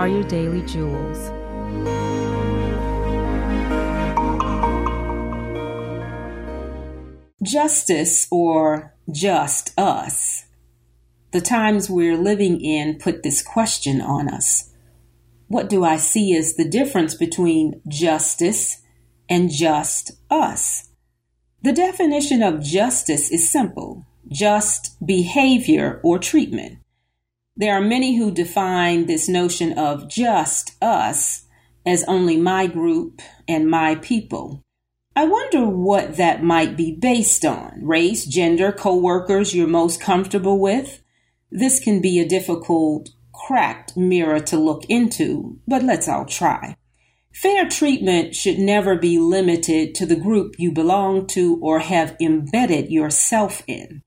are your daily jewels. Justice, or just us. The times we're living in put this question on us. What do I see as the difference between justice and just us? The definition of justice is simple: just behavior or treatment. There are many who define this notion of just us as only my group and my people. I wonder what that might be based on: race, gender, co-workers you're most comfortable with. This can be a difficult, cracked mirror to look into, but let's all try. Fair treatment should never be limited to the group you belong to or have embedded yourself in.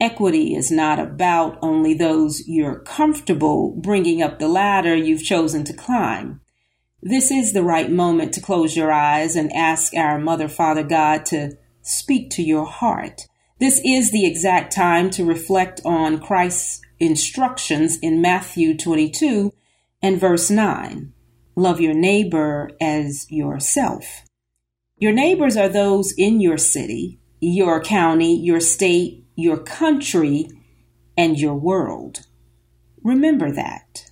Equity is not about only those you're comfortable bringing up the ladder you've chosen to climb. This is the right moment to close your eyes and ask our Mother, Father, God to speak to your heart. This is the exact time to reflect on Christ's instructions in Matthew 22 and verse 9. Love your neighbor as yourself. Your neighbors are those in your city, your county, your state, your country, and your world. Remember that.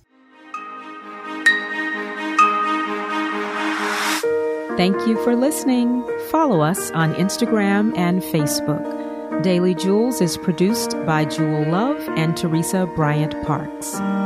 Thank you for listening. Follow us on Instagram and Facebook. Daily Jewels is produced by Jewel Love and Teresa Bryant Parks.